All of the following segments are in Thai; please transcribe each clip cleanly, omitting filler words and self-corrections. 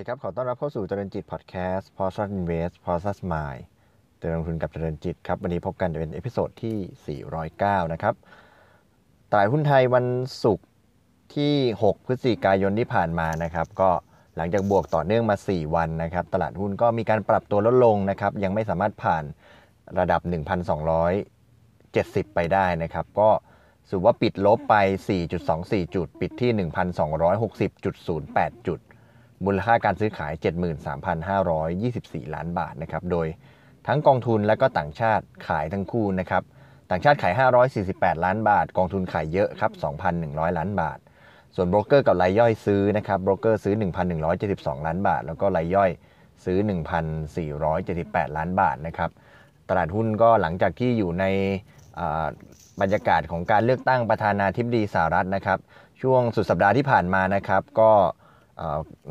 สวัสดีครับขอต้อนรับเข้าสู่เจริญจิตพอดแคสต์ Portion Waste Process ใหม่เจริญลงทุนกับเจริญจิตครับวันนี้พบกันเป็นเอพิโซดที่409นะครับตลาดหุ้นไทยวันศุกร์ที่6พฤศจิกายนที่ผ่านมานะครับก็หลังจากบวกต่อเนื่องมา4วันนะครับตลาดหุ้นก็มีการปรับตัวลดลงนะครับยังไม่สามารถผ่านระดับ 1,270 ไปได้นะครับก็ถือว่าปิดลบไป 4.24 จุดปิดที่ 1,260.08 จุดมูลค่าการซื้อขาย 73,524 ล้านบาทนะครับโดยทั้งกองทุนและก็ต่างชาติขายทั้งคู่นะครับต่างชาติขาย548ล้านบาทกองทุนขายเยอะครับ 2,100 ล้านบาทส่วนโบรกเกอร์กับรายย่อยซื้อนะครับโบรกเกอร์ซื้อ 1,172 ล้านบาทแล้วก็รายย่อยซื้อ 1,478 ล้านบาทนะครับตลาดหุ้นก็หลังจากที่อยู่ในบรรยากาศของการเลือกตั้งประธานาธิบดีสหรัฐนะครับช่วงสุดสัปดาห์ที่ผ่านมานะครับก็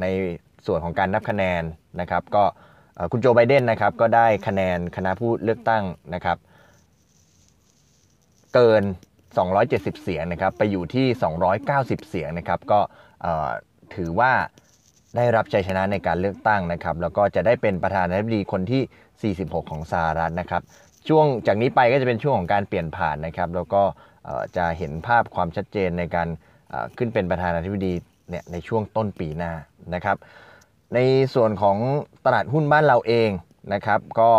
ในส่วนของการนับคะแนนนะครับก็คุณโจไบเดนนะครับก็ได้คะแนนคณะผู้เลือกตั้งนะครับเกิน270เสียงนะครับไปอยู่ที่290เสียงนะครับก็ถือว่าได้รับชัยชนะในการเลือกตั้งนะครับแล้วก็จะได้เป็นประธานาธิบดีคนที่46ของสหรัฐนะครับช่วงจากนี้ไปก็จะเป็นช่วงของการเปลี่ยนผ่านนะครับแล้วก็จะเห็นภาพความชัดเจนในการขึ้นเป็นประธานาธิบดีเนี่ยในช่วงต้นปีหน้านะครับในส่วนของตลาดหุ้นบ้านเราเองนะครับก็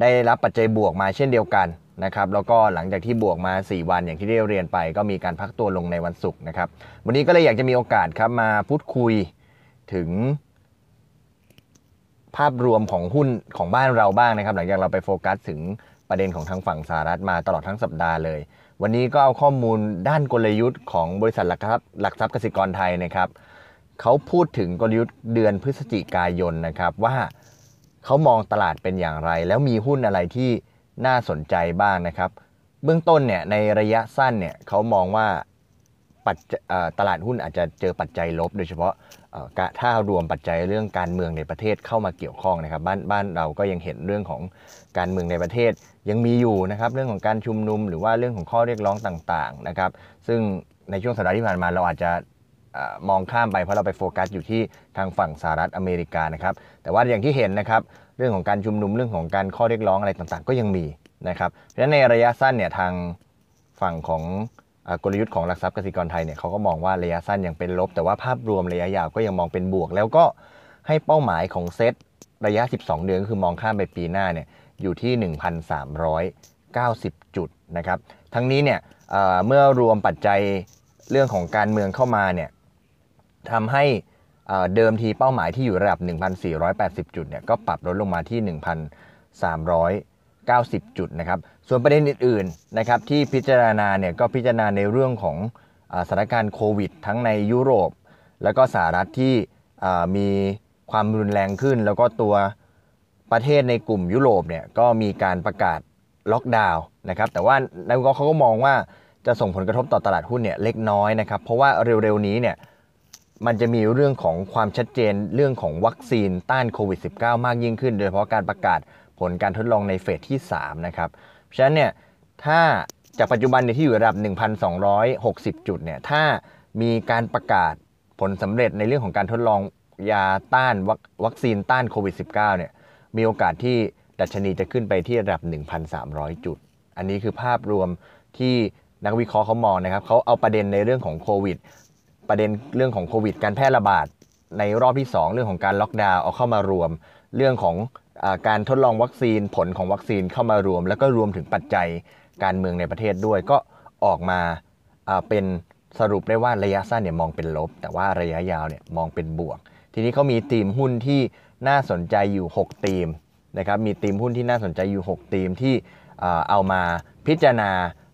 ได้รับปัจจัยบวกมาเช่นเดียวกันนะครับแล้วก็หลังจากที่บวกมา4วันอย่างที่ได้เรียนไปก็มีการพักตัวลงในวันศุกร์นะครับวันนี้ก็เลยอยากจะมีโอกาสครับมาพูดคุยถึงภาพรวมของหุ้นของบ้านเราบ้างนะครับหลังจากเราไปโฟกัสถึงประเด็นของทางฝั่งสหรัฐมาตลอดทั้งสัปดาห์เลยวันนี้ก็เอาข้อมูลด้านกลยุทธ์ของบริษัทหลักทรัพย์กสิกรไทยนะครับเขาพูดถึงกลยุทธ์เดือนพฤศจิกายนนะครับว่าเขามองตลาดเป็นอย่างไรแล้วมีหุ้นอะไรที่น่าสนใจบ้างนะครับเบื้องต้นเนี่ยในระยะสั้นเนี่ยเขามองว่าตลาดหุ้นอาจจะเจอปัจจัยลบโดยเฉพาะถ้ารวมปัจจัยเรื่องการเมืองในประเทศเข้ามาเกี่ยวข้องนะครับบ้านเราก็ยังเห็นเรื่องของการเมืองในประเทศยังมีอยู่นะครับเรื่องของการชุมนุมหรือว่าเรื่องของข้อเรียกร้องต่างๆนะครับซึ่งในช่วงสัปดาห์ที่ผ่านมาเราอาจจะมองข้ามไปเพราะเราไปโฟกัสอยู่ที่ทางฝั่งสหรัฐอเมริกานะครับแต่ว่าอย่างที่เห็นนะครับเรื่องของการชุมนุมเรื่องของการข้อเรียกร้องอะไรต่างๆก็ยังมีนะครับเพราะฉะนั้นในระยะสั้นเนี่ยทางฝั่งของกลยุทธ์ของหลักทรัพย์กสิกรไทยเนี่ยเขาก็มองว่าระยะสั้นยังเป็นลบแต่ว่าภาพรวมระยะยาวก็ยังมองเป็นบวกแล้วก็ให้เป้าหมายของเซตระยะ12เดือนก็คือมองข้ามไปปีหน้าเนี่ยอยู่ที่ 1,390 จุดนะครับทั้งนี้เนี่ยเมื่อรวมปัจจัยเรื่องของการเมืองเข้ามาเนี่ยทำให้เดิมทีเป้าหมายที่อยู่ระดับ 1,480 จุดเนี่ยก็ปรับลดลงมาที่ 1,390 จุดนะครับส่วนประเด็นอื่นๆนะครับที่พิจารณาเนี่ยก็พิจารณาในเรื่องของสถานการณ์โควิดทั้งในยุโรปแล้วก็สหรัฐที่มีความรุนแรงขึ้นแล้วก็ตัวประเทศในกลุ่มยุโรปเนี่ยก็มีการประกาศล็อกดาวน์นะครับแต่ว่านักวิเคราะห์เขาก็มองว่าจะส่งผลกระทบต่อตลาดหุ้นเนี่ยเล็กน้อยนะครับเพราะว่าเร็วๆนี้เนี่ยมันจะมีเรื่องของความชัดเจนเรื่องของวัคซีนต้านโควิด -19 มากยิ่งขึ้นโดยเฉพาะการประกาศผลการทดลองในเฟสที่3นะครับเพราะฉะนั้นเนี่ยถ้าจากปัจจุบันที่อยู่ระดับ 1,260 จุดเนี่ยถ้ามีการประกาศผลสำเร็จในเรื่องของการทดลองยาต้านวัคซีนต้านโควิด -19 เนี่ยมีโอกาสที่ดัชนีจะขึ้นไปที่ระดับ 1,300 จุดอันนี้คือภาพรวมที่นักวิเคราะห์เขามองนะครับเขาเอาประเด็นในเรื่องของโควิดประเด็นเรื่องของโควิดการแพร่ระบาดในรอบที่2เรื่องของการล็อกดาวน์เอาเข้ามารวมเรื่องของการทดลองวัคซีนผลของวัคซีนเข้ามารวมแล้วก็รวมถึงปัจจัยการเมืองในประเทศด้วยก็ออกมาเป็นสรุปได้ว่าระยะสั้นเนี่ยมองเป็นลบแต่ว่าระยะยาวเนี่ยมองเป็นบวกทีนี้เขามีธีมหุ้นที่น่าสนใจอยู่6ธีมนะครับมีธีมหุ้นที่น่าสนใจอยู่6ธีมที่เอามาพิจารณา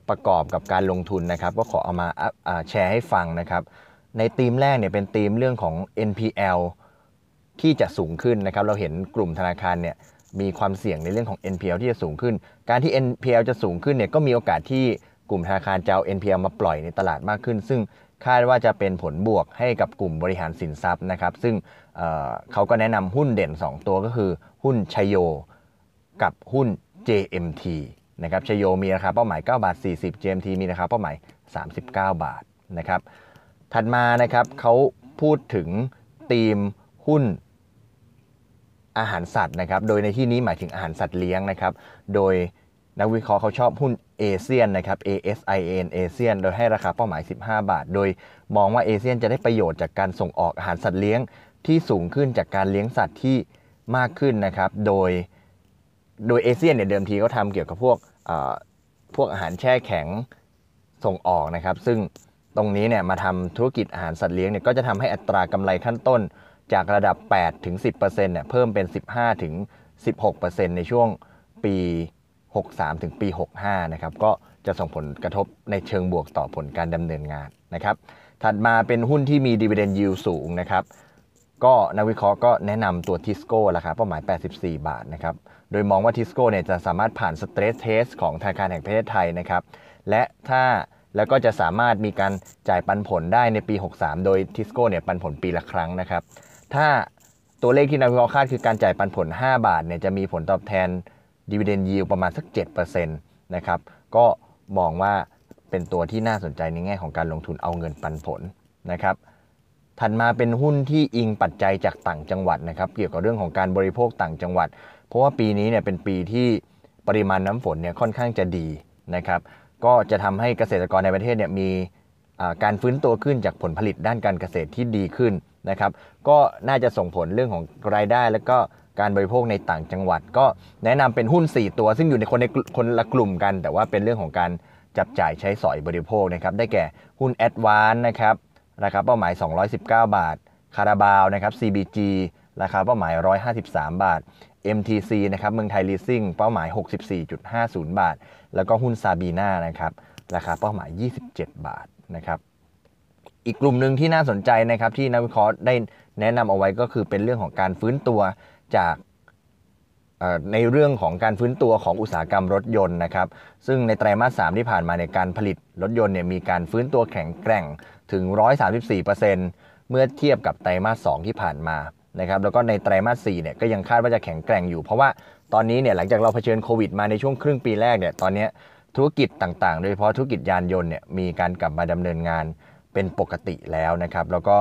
ประกอบกับการลงทุนนะครับก็ขอเอามาแชร์ให้ฟังนะครับในธีมแรกเนี่ยเป็นธีมเรื่องของ NPLที่จะสูงขึ้นนะครับเราเห็นกลุ่มธนาคารเนี่ยมีความเสี่ยงในเรื่องของ NPL ที่จะสูงขึ้นการที่ NPL จะสูงขึ้นเนี่ยก็มีโอกาสที่กลุ่มธนาคารจะเอา NPL มาปล่อยในตลาดมากขึ้นซึ่งคาดว่าจะเป็นผลบวกให้กับกลุ่มบริหารสินทรัพย์นะครับซึ่งเขาก็แนะนำหุ้นเด่น2ตัวก็คือหุ้นชโยกับหุ้น JMT นะครับชโยมีราคาเป้าหมาย9.40 บาท JMT มีราคาเป้าหมาย39 บาทนะครับถัดมานะครับเขาพูดถึงธีม หุ้นอาหารสัตว์นะครับโดยในที่นี้หมายถึงอาหารสัตว์เลี้ยงนะครับโดยนักวิเคราะห์เขาชอบหุ้น ASIAN นะครับ ASIAN ASIAN โดยให้ราคาเป้าหมาย15บาทโดยมองว่า ASIAN จะได้ประโยชน์จากการส่งออกอาหารสัตว์เลี้ยงที่สูงขึ้นจากการเลี้ยงสัตว์ที่มากขึ้นนะครับโดย ASIAN เนี่ยเดิมทีก็ทำเกี่ยวกับพวกอาหารแช่แข็งส่งออกนะครับซึ่งตรงนี้เนี่ยมาทำธุรกิจอาหารสัตว์เลี้ยงเนี่ยก็จะทำให้อัตรากำไรขั้นต้นจากระดับ 8-10% เนี่ยเพิ่มเป็น 15-16% ในช่วงปี63ถึงปี65นะครับก็จะส่งผลกระทบในเชิงบวกต่อผลการดำเนินงานนะครับถัดมาเป็นหุ้นที่มี Dividend Yield สูงนะครับก็นักวิเคราะห์ก็แนะนำตัว Tisco ราคาเป้าหมาย84บาทนะครับโดยมองว่า Tisco เนี่ยจะสามารถผ่าน Stress Test ของธนาคารแห่งประเทศไทยนะครับแล้วก็จะสามารถมีการจ่ายปันผลได้ในปี63โดย Tisco เนี่ยปันผลปีละครั้งนะครับถ้าตัวเลขที่นักวิเคราะห์คาดคือการจ่ายปันผล5บาทเนี่ยจะมีผลตอบแทนDividend Yield ประมาณสัก 7% นะครับก็มองว่าเป็นตัวที่น่าสนใจในแง่ของการลงทุนเอาเงินปันผลนะครับถัดมาเป็นหุ้นที่อิงปัจจัยจากต่างจังหวัดนะครับเกี่ยวกับเรื่องของการบริโภคต่างจังหวัดเพราะว่าปีนี้เนี่ยเป็นปีที่ปริมาณน้ำฝนเนี่ยค่อนข้างจะดีนะครับก็จะทำให้เกษตรกรในประเทศเนี่ยมีการฟื้นตัวขึ้นจากผลผลิตด้านการเกษตรที่ดีขึ้นนะครับก็น่าจะส่งผลเรื่องของรายได้แล้วก็การบริโภคในต่างจังหวัดก็แนะนำเป็นหุ้น4ตัวซึ่งอยู่ในคนละกลุ่มกันแต่ว่าเป็นเรื่องของการจับจ่ายใช้สอยบริโภคนะครับได้แก่หุ้น Advance นะครับราคาเป้าหมาย219บาทคาราบาวนะครับ CBG ราคาเป้าหมาย153บาท MTC นะครับเมืองไทยลีสซิ่งเป้าหมาย 64.50 บาทแล้วก็หุ้น Sabina นะครับราคาเป้าหมาย27บาทนะครับอีกกลุ่มหนึ่งที่น่าสนใจนะครับที่นักวิเคราะห์ได้แนะนำเอาไว้ก็คือเป็นเรื่องของการฟื้นตัวจากในเรื่องของการฟื้นตัวของอุตสาหกรรมรถยนต์นะครับซึ่งในไตรมาส3ที่ผ่านมาในการผลิตรถยนต์เนี่ยมีการฟื้นตัวแข็งแกร่งถึง 134% เมื่อเทียบกับไตรมาส2ที่ผ่านมานะครับแล้วก็ในไตรมาส4เนี่ยก็ยังคาดว่าจะแข็งแกร่งอยู่เพราะว่าตอนนี้เนี่ยหลังจากเราเผชิญโควิดมาในช่วงครึ่งปีแรกเนี่ยตอนนี้ธุรกิจต่างๆโดยเฉพาะธุรกิจยานยนต์เนี่ยมีการกลับมาดำเนินงานเป็นปกติแล้วนะครับแล้วก็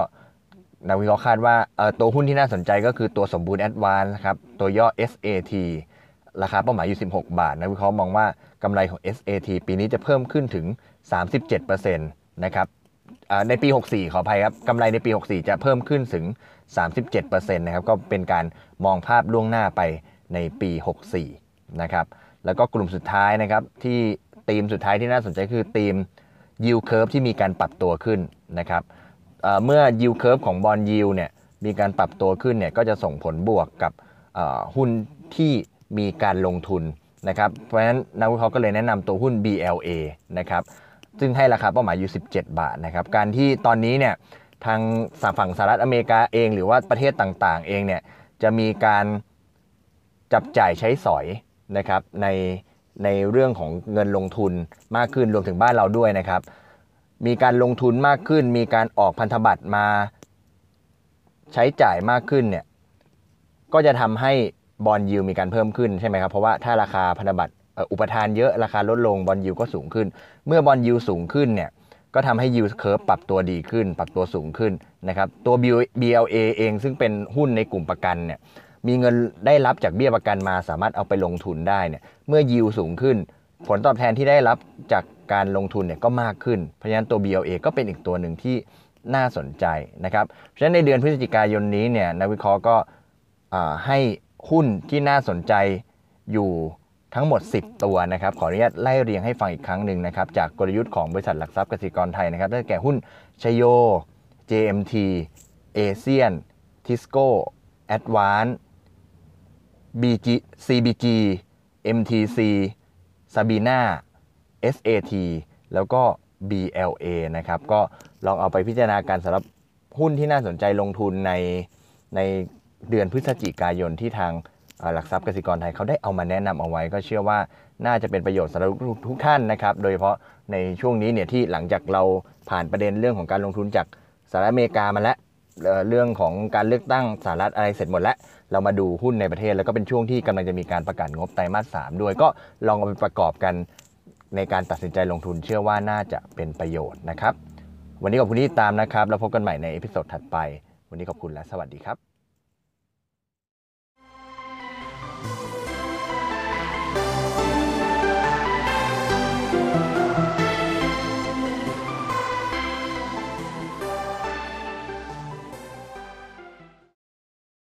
นักวิเคราะห์คาดว่าตัวหุ้นที่น่าสนใจก็คือตัวสมบูรณ์แอดวานซ์นะครับตัวย่อ SAT ราคาเป้าหมายอยู่16บาทนักวิเคราะห์มองว่ากำไรของ SAT ปีนี้จะเพิ่มขึ้นถึง 37% นะครับในปี64ขออภัยครับกำไรในปี64จะเพิ่มขึ้นถึง 37% นะครับก็เป็นการมองภาพล่วงหน้าไปในปี64นะครับแล้วก็กลุ่มสุดท้ายนะครับที่ธีมสุดท้ายที่น่าสนใจคือธีม Yield Curve ที่มีการปรับตัวขึ้นนะครับเมื่อ yield curve ของ bond yield เนี่ยมีการปรับตัวขึ้นเนี่ยก็จะส่งผลบวกกับหุ้นที่มีการลงทุนนะครับเพราะฉะนั้นนักวิเคราะห์ก็เลยแนะนำตัวหุ้น BLA นะครับซึ่งให้ราคาเป้าหมายอยู่17บาทนะครับการที่ตอนนี้เนี่ยทางฝั่งสหรัฐอเมริกาเองหรือว่าประเทศต่างๆเองเนี่ยจะมีการจับจ่ายใช้สอยนะครับในเรื่องของเงินลงทุนมากขึ้นรวมถึงบ้านเราด้วยนะครับมีการลงทุนมากขึ้นมีการออกพันธบัตรมาใช้จ่ายมากขึ้นเนี่ยก็จะทำให้บอนด์ยิลด์มีการเพิ่มขึ้นใช่ไหมครับเพราะว่าถ้าราคาพันธบัตรอุปทานเยอะราคาลดลงบอนด์ยิลด์ก็สูงขึ้นเมื่อบอนด์ยิลด์สูงขึ้นเนี่ยก็ทำให้ยิลด์เคิร์ฟปรับตัวดีขึ้นปรับตัวสูงขึ้นนะครับตัว BLA เองซึ่งเป็นหุ้นในกลุ่มประกันเนี่ยมีเงินได้รับจากเบี้ยประกันมาสามารถเอาไปลงทุนได้เนี่ยเมื่อยิลด์สูงขึ้นผลตอบแทนที่ได้รับจากการลงทุนเนี่ยก็มากขึ้นเพราะฉะนั้นตัว BLA ก็เป็นอีกตัวหนึ่งที่น่าสนใจนะครับเพราะฉะนั้นในเดือนพฤศจิกายนนี้เนี่ยนักวิเคราะห์ก็ให้หุ้นที่น่าสนใจอยู่ทั้งหมด10ตัวนะครับขออนุญาตไล่เรียงให้ฟังอีกครั้งหนึ่งนะครับจากกลยุทธ์ของบริษัทหลักทรัพย์กสิกรไทยนะครับได้แก่หุ้นชโย JMT ASIAN Tisco Advance BG CBG MTC Sabina SAT แล้วก็ BLA นะครับก็ลองเอาไปพิจารณาการสำหรับหุ้นที่น่าสนใจลงทุนในเดือนพฤศจิกายนที่ทางหลักทรัพย์กสิกรไทยเขาได้เอามาแนะนำเอาไว้ก็เชื่อว่าน่าจะเป็นประโยชน์สำหรับทุกท่านนะครับโดยเฉพาะในช่วงนี้เนี่ยที่หลังจากเราผ่านประเด็นเรื่องของการลงทุนจากสหรัฐอเมริกามาแล้วเรื่องของการเลือกตั้งสหรัฐอะไรเสร็จหมดแล้วเรามาดูหุ้นในประเทศแล้วก็เป็นช่วงที่กำลังจะมีการประกาศงบไตรมาส3ด้วยก็ลองเอาไปประกอบกันในการตัดสินใจลงทุนเชื่อว่าน่าจะเป็นประโยชน์นะครับวันนี้ขอบคุณที่ติดตามนะครับแล้วพบกันใหม่ในเอพิโซดถัดไปวันนี้ขอบคุณและสวัสดีครับ